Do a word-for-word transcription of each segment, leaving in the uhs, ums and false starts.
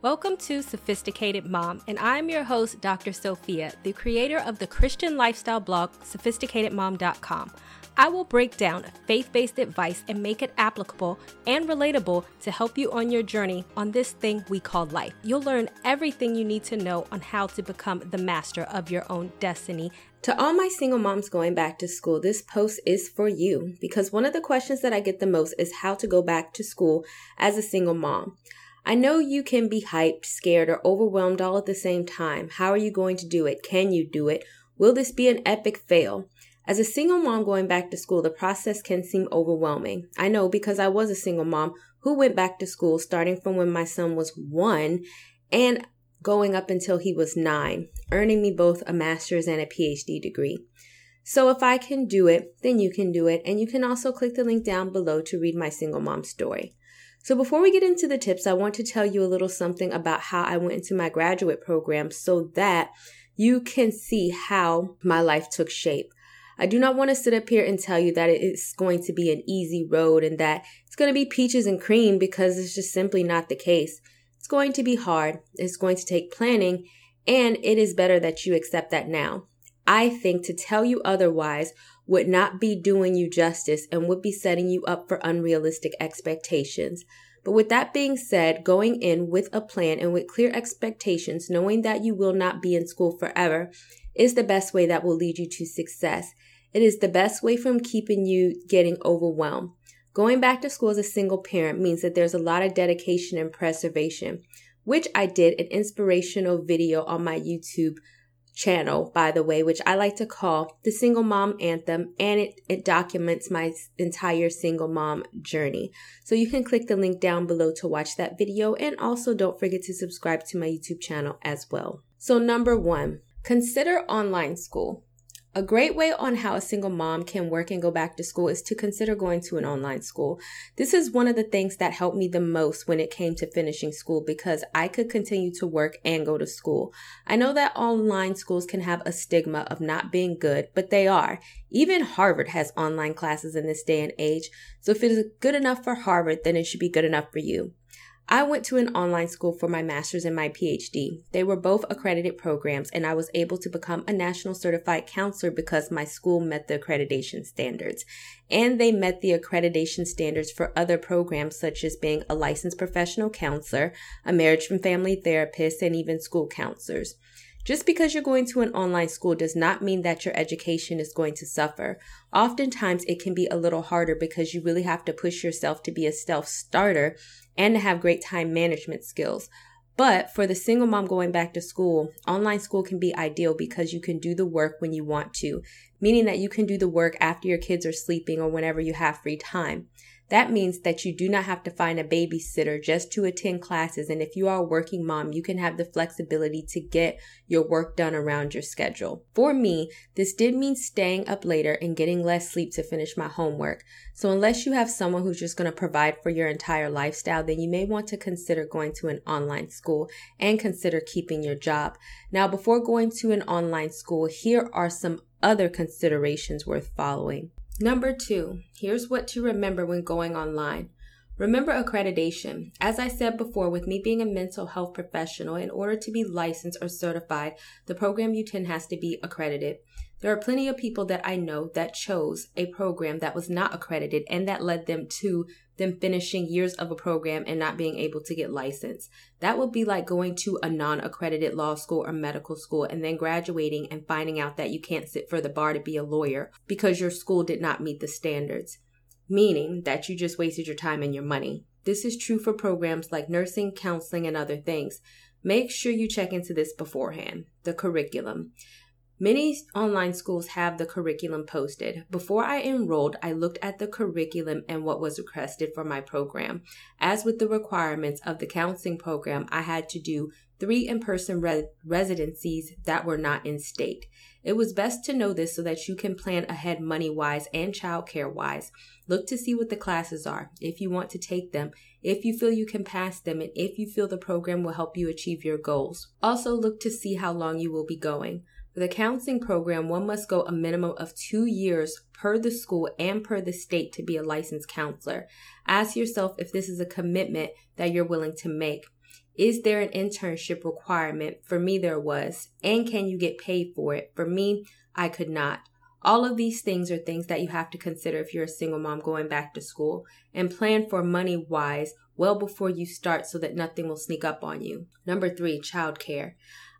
Welcome to Sophisticated Mom, and I'm your host, Doctor Sophia, the creator of the Christian lifestyle blog, sophisticated mom dot com. I will break down faith-based advice and make it applicable and relatable to help you on your journey on this thing we call life. You'll learn everything you need to know on how to become the master of your own destiny. To all my single moms going back to school, this post is for you because one of the questions that I get the most is how to go back to school as a single mom. I know you can be hyped, scared, or overwhelmed all at the same time. How are you going to do it? Can you do it? Will this be an epic fail? As a single mom going back to school, the process can seem overwhelming. I know because I was a single mom who went back to school starting from when my son was one and going up until he was nine, earning me both a master's and a P H D degree. So if I can do it, then you can do it. And you can also click the link down below to read my single mom story. So before we get into the tips, I want to tell you a little something about how I went into my graduate program so that you can see how my life took shape. I do not want to sit up here and tell you that it's going to be an easy road and that it's going to be peaches and cream because it's just simply not the case. It's going to be hard. It's going to take planning, and it is better that you accept that now. I think to tell you otherwise would not be doing you justice and would be setting you up for unrealistic expectations. But with that being said, going in with a plan and with clear expectations, knowing that you will not be in school forever, is the best way that will lead you to success. It is the best way from keeping you getting overwhelmed. Going back to school as a single parent means that there's a lot of dedication and preservation, which I did an inspirational video on my YouTube channel, by the way, which I like to call the Single Mom Anthem, and it, it documents my entire single mom journey. So you can click the link down below to watch that video, and also don't forget to subscribe to my YouTube channel as well. So number one, consider online school. A great way on how a single mom can work and go back to school is to consider going to an online school. This is one of the things that helped me the most when it came to finishing school because I could continue to work and go to school. I know that online schools can have a stigma of not being good, but they are. Even Harvard has online classes in this day and age. So if it is good enough for Harvard, then it should be good enough for you. I went to an online school for my master's and my P H D. They were both accredited programs, and I was able to become a national certified counselor because my school met the accreditation standards. And they met the accreditation standards for other programs, such as being a licensed professional counselor, a marriage and family therapist, and even school counselors. Just because you're going to an online school does not mean that your education is going to suffer. Oftentimes, it can be a little harder because you really have to push yourself to be a self-starter and to have great time management skills. But for the single mom going back to school, online school can be ideal because you can do the work when you want to, meaning that you can do the work after your kids are sleeping or whenever you have free time. That means that you do not have to find a babysitter just to attend classes. And if you are a working mom, you can have the flexibility to get your work done around your schedule. For me, this did mean staying up later and getting less sleep to finish my homework. So unless you have someone who's just going to provide for your entire lifestyle, then you may want to consider going to an online school and consider keeping your job. Now, before going to an online school, here are some other considerations worth following. Number two, here's what to remember when going online. Remember accreditation. As I said before, with me being a mental health professional, in order to be licensed or certified, the program you attend has to be accredited. There are plenty of people that I know that chose a program that was not accredited, and that led them to them finishing years of a program and not being able to get licensed. That would be like going to a non-accredited law school or medical school and then graduating and finding out that you can't sit for the bar to be a lawyer because your school did not meet the standards, meaning that you just wasted your time and your money. This is true for programs like nursing, counseling, and other things. Make sure you check into this beforehand. The curriculum. Many online schools have the curriculum posted. Before I enrolled, I looked at the curriculum and what was requested for my program. As with the requirements of the counseling program, I had to do three in-person re- residencies that were not in state. It was best to know this so that you can plan ahead money-wise and childcare-wise. Look to see what the classes are, if you want to take them, if you feel you can pass them, and if you feel the program will help you achieve your goals. Also, look to see how long you will be going. For the counseling program, one must go a minimum of two years per the school and per the state to be a licensed counselor. Ask yourself if this is a commitment that you're willing to make. Is there an internship requirement? For me, there was. And can you get paid for it? For me, I could not. All of these things are things that you have to consider if you're a single mom going back to school, and plan for money-wise well before you start so that nothing will sneak up on you. Number three, childcare.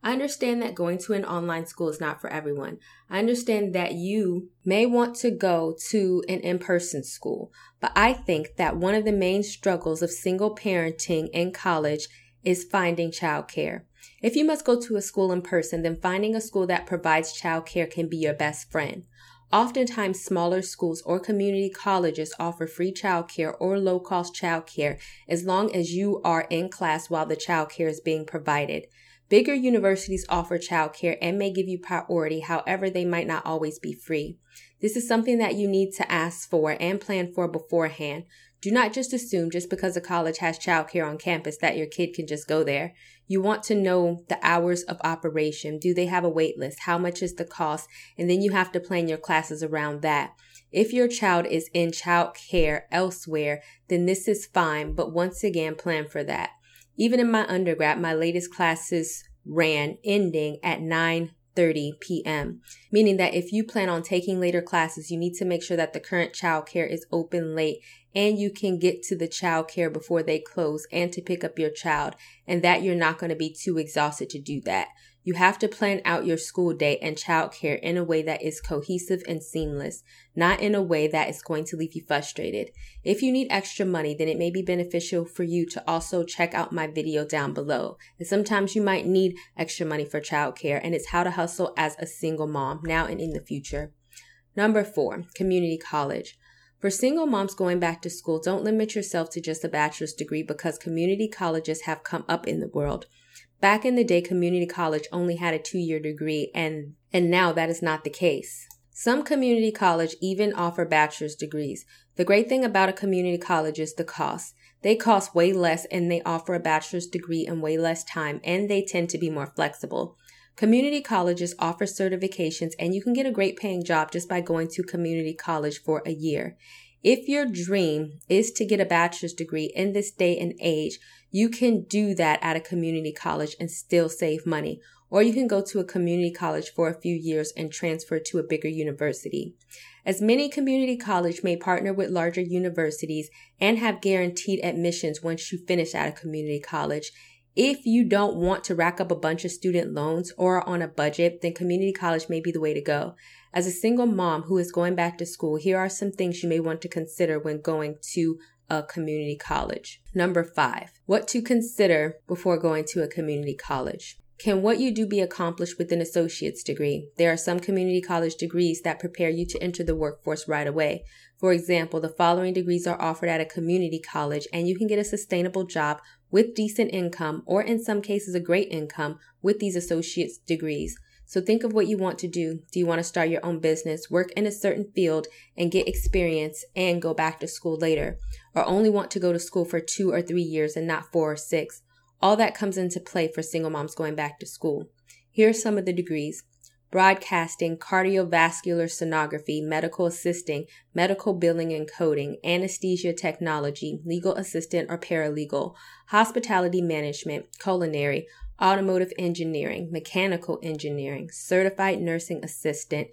I understand that going to an online school is not for everyone. I understand that you may want to go to an in-person school, but I think that one of the main struggles of single parenting in college is finding childcare. If you must go to a school in person, then finding a school that provides childcare can be your best friend. Oftentimes, smaller schools or community colleges offer free childcare or low-cost childcare as long as you are in class while the childcare is being provided. Bigger universities offer childcare and may give you priority, however, they might not always be free. This is something that you need to ask for and plan for beforehand. Do not just assume just because a college has childcare on campus that your kid can just go there. You want to know the hours of operation. Do they have a wait list? How much is the cost? And then you have to plan your classes around that. If your child is in childcare elsewhere, then this is fine, but once again, plan for that. Even in my undergrad, my latest classes ran ending at nine thirty p.m., meaning that if you plan on taking later classes, you need to make sure that the current childcare is open late and you can get to the childcare before they close and to pick up your child, and that you're not going to be too exhausted to do that. You have to plan out your school day and childcare in a way that is cohesive and seamless, not in a way that is going to leave you frustrated. If you need extra money, then it may be beneficial for you to also check out my video down below. And sometimes you might need extra money for childcare, and it's how to hustle as a single mom now and in the future. Number four, community college. For single moms going back to school, don't limit yourself to just a bachelor's degree because community colleges have come up in the world. Back in the day, community college only had a two-year degree, and, and now that is not the case. Some community college even offer bachelor's degrees. The great thing about a community college is the cost. They cost way less, and they offer a bachelor's degree in way less time, and they tend to be more flexible. Community colleges offer certifications, and you can get a great paying job just by going to community college for a year. If your dream is to get a bachelor's degree in this day and age, you can do that at a community college and still save money. Or you can go to a community college for a few years and transfer to a bigger university. As many community colleges may partner with larger universities and have guaranteed admissions once you finish at a community college. If you don't want to rack up a bunch of student loans or are on a budget, then community college may be the way to go. As a single mom who is going back to school, here are some things you may want to consider when going to a community college. Number five, what to consider before going to a community college. Can what you do be accomplished with an associate's degree? There are some community college degrees that prepare you to enter the workforce right away. For example, the following degrees are offered at a community college, and you can get a sustainable job with decent income, or in some cases a great income, with these associate's degrees. So think of what you want to do. Do you want to start your own business, work in a certain field, and get experience and go back to school later? Or only want to go to school for two or three years and not four or six? All that comes into play for single moms going back to school. Here are some of the degrees: broadcasting, cardiovascular sonography, medical assisting, medical billing and coding, anesthesia technology, legal assistant or paralegal, hospitality management, culinary, automotive engineering, mechanical engineering, certified nursing assistant,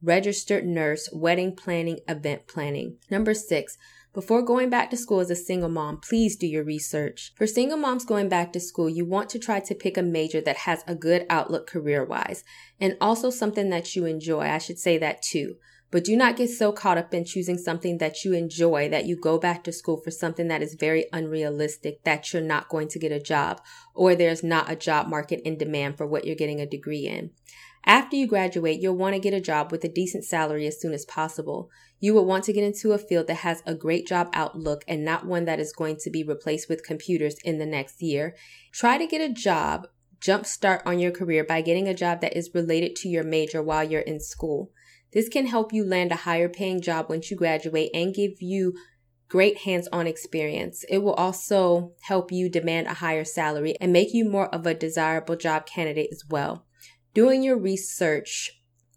registered nurse, wedding planning, event planning. Number six, before going back to school as a single mom, please do your research. For single moms going back to school, you want to try to pick a major that has a good outlook career-wise, and also something that you enjoy. I should say that too. But do not get so caught up in choosing something that you enjoy that you go back to school for something that is very unrealistic, that you're not going to get a job, or there's not a job market in demand for what you're getting a degree in. After you graduate, you'll want to get a job with a decent salary as soon as possible. You will want to get into a field that has a great job outlook and not one that is going to be replaced with computers in the next year. Try to get a job, jumpstart on your career by getting a job that is related to your major while you're in school. This can help you land a higher paying job once you graduate and give you great hands-on experience. It will also help you demand a higher salary and make you more of a desirable job candidate as well. Doing your research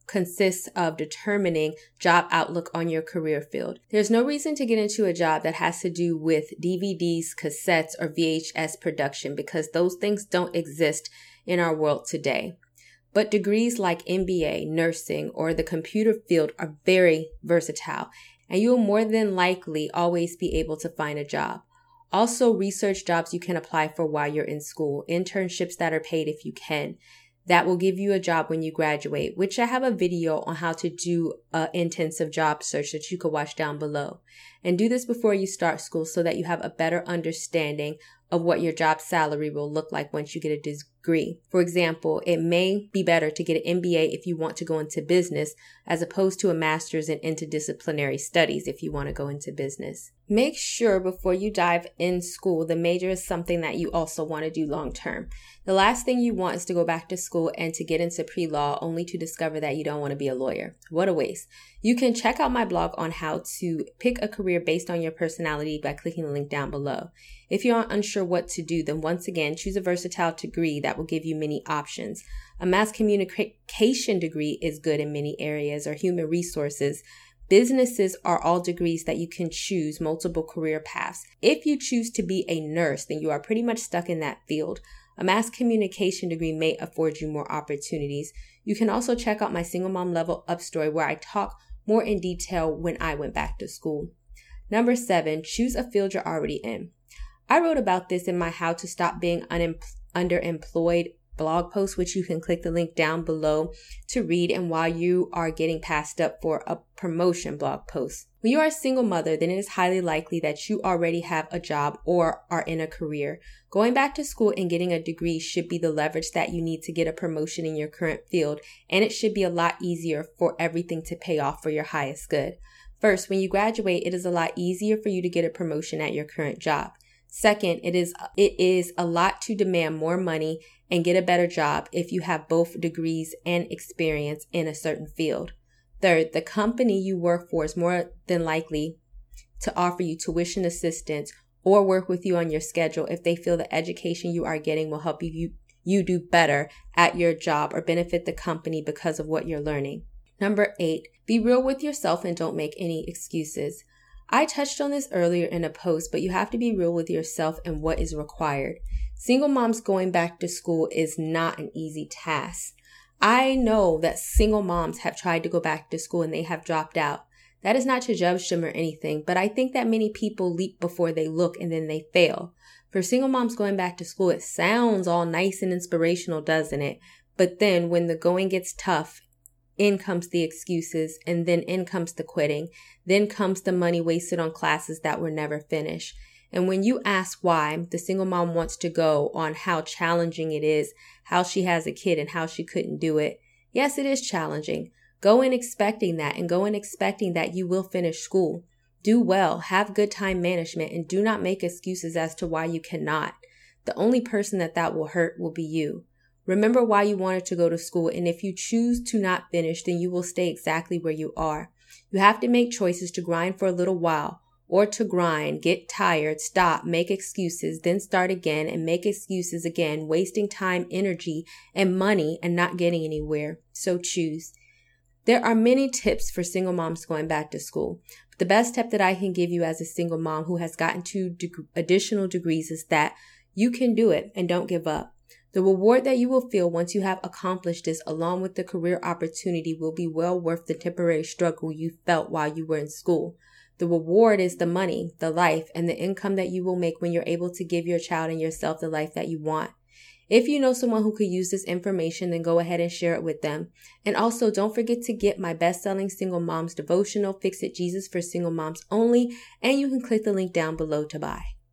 consists of determining job outlook on your career field. There's no reason to get into a job that has to do with D V Ds, cassettes, or V H S production because those things don't exist in our world today. But degrees like M B A, nursing, or the computer field are very versatile, and you will more than likely always be able to find a job. Also, research jobs you can apply for while you're in school, internships that are paid if you can. That will give you a job when you graduate, which I have a video on how to do an intensive job search that you can watch down below. And do this before you start school so that you have a better understanding of what your job salary will look like once you get a degree. For example, it may be better to get an M B A if you want to go into business as opposed to a master's in interdisciplinary studies if you want to go into business. Make sure before you dive in school, the major is something that you also want to do long term. The last thing you want is to go back to school and to get into pre-law only to discover that you don't want to be a lawyer. What a waste. You can check out my blog on how to pick a career based on your personality by clicking the link down below. If you're unsure what to do, then once again, choose a versatile degree that will give you many options. A mass communication degree is good in many areas, or human resources. Businesses are all degrees that you can choose multiple career paths. If you choose to be a nurse, then you are pretty much stuck in that field. A mass communication degree may afford you more opportunities. You can also check out my Single Mom Level Up story where I talk more in detail when I went back to school. Number seven, choose a field you're already in. I wrote about this in my How to Stop Being Unem- Underemployed blog post, which you can click the link down below to read, and while you are getting passed up for a promotion blog post. When you are a single mother, then it is highly likely that you already have a job or are in a career. Going back to school and getting a degree should be the leverage that you need to get a promotion in your current field, and it should be a lot easier for everything to pay off for your highest good. First, when you graduate, it is a lot easier for you to get a promotion at your current job. Second, it is it is a lot to demand more money and get a better job if you have both degrees and experience in a certain field. Third, the company you work for is more than likely to offer you tuition assistance or work with you on your schedule if they feel the education you are getting will help you, you do better at your job or benefit the company because of what you're learning. Number eight, be real with yourself and don't make any excuses. I touched on this earlier in a post, but you have to be real with yourself and what is required. Single moms going back to school is not an easy task. I know that single moms have tried to go back to school and they have dropped out. That is not to judge them or anything, but I think that many people leap before they look and then they fail. For single moms going back to school, it sounds all nice and inspirational, doesn't it? But then when the going gets tough, in comes the excuses, and then in comes the quitting. Then comes the money wasted on classes that were never finished. And when you ask why, the single mom wants to go on how challenging it is, how she has a kid and how she couldn't do it. Yes, it is challenging. Go in expecting that and go in expecting that you will finish school. Do well, have good time management, and do not make excuses as to why you cannot. The only person that that will hurt will be you. Remember why you wanted to go to school, and if you choose to not finish, then you will stay exactly where you are. You have to make choices to grind for a little while, or to grind, get tired, stop, make excuses, then start again and make excuses again, wasting time, energy, and money and not getting anywhere. So choose. There are many tips for single moms going back to school. But the best tip that I can give you as a single mom who has gotten two deg- additional degrees is that you can do it and don't give up. The reward that you will feel once you have accomplished this, along with the career opportunity, will be well worth the temporary struggle you felt while you were in school. The reward is the money, the life, and the income that you will make when you're able to give your child and yourself the life that you want. If you know someone who could use this information, then go ahead and share it with them. And also, don't forget to get my best-selling Single Moms devotional, Fix It Jesus for Single Moms Only, and you can click the link down below to buy.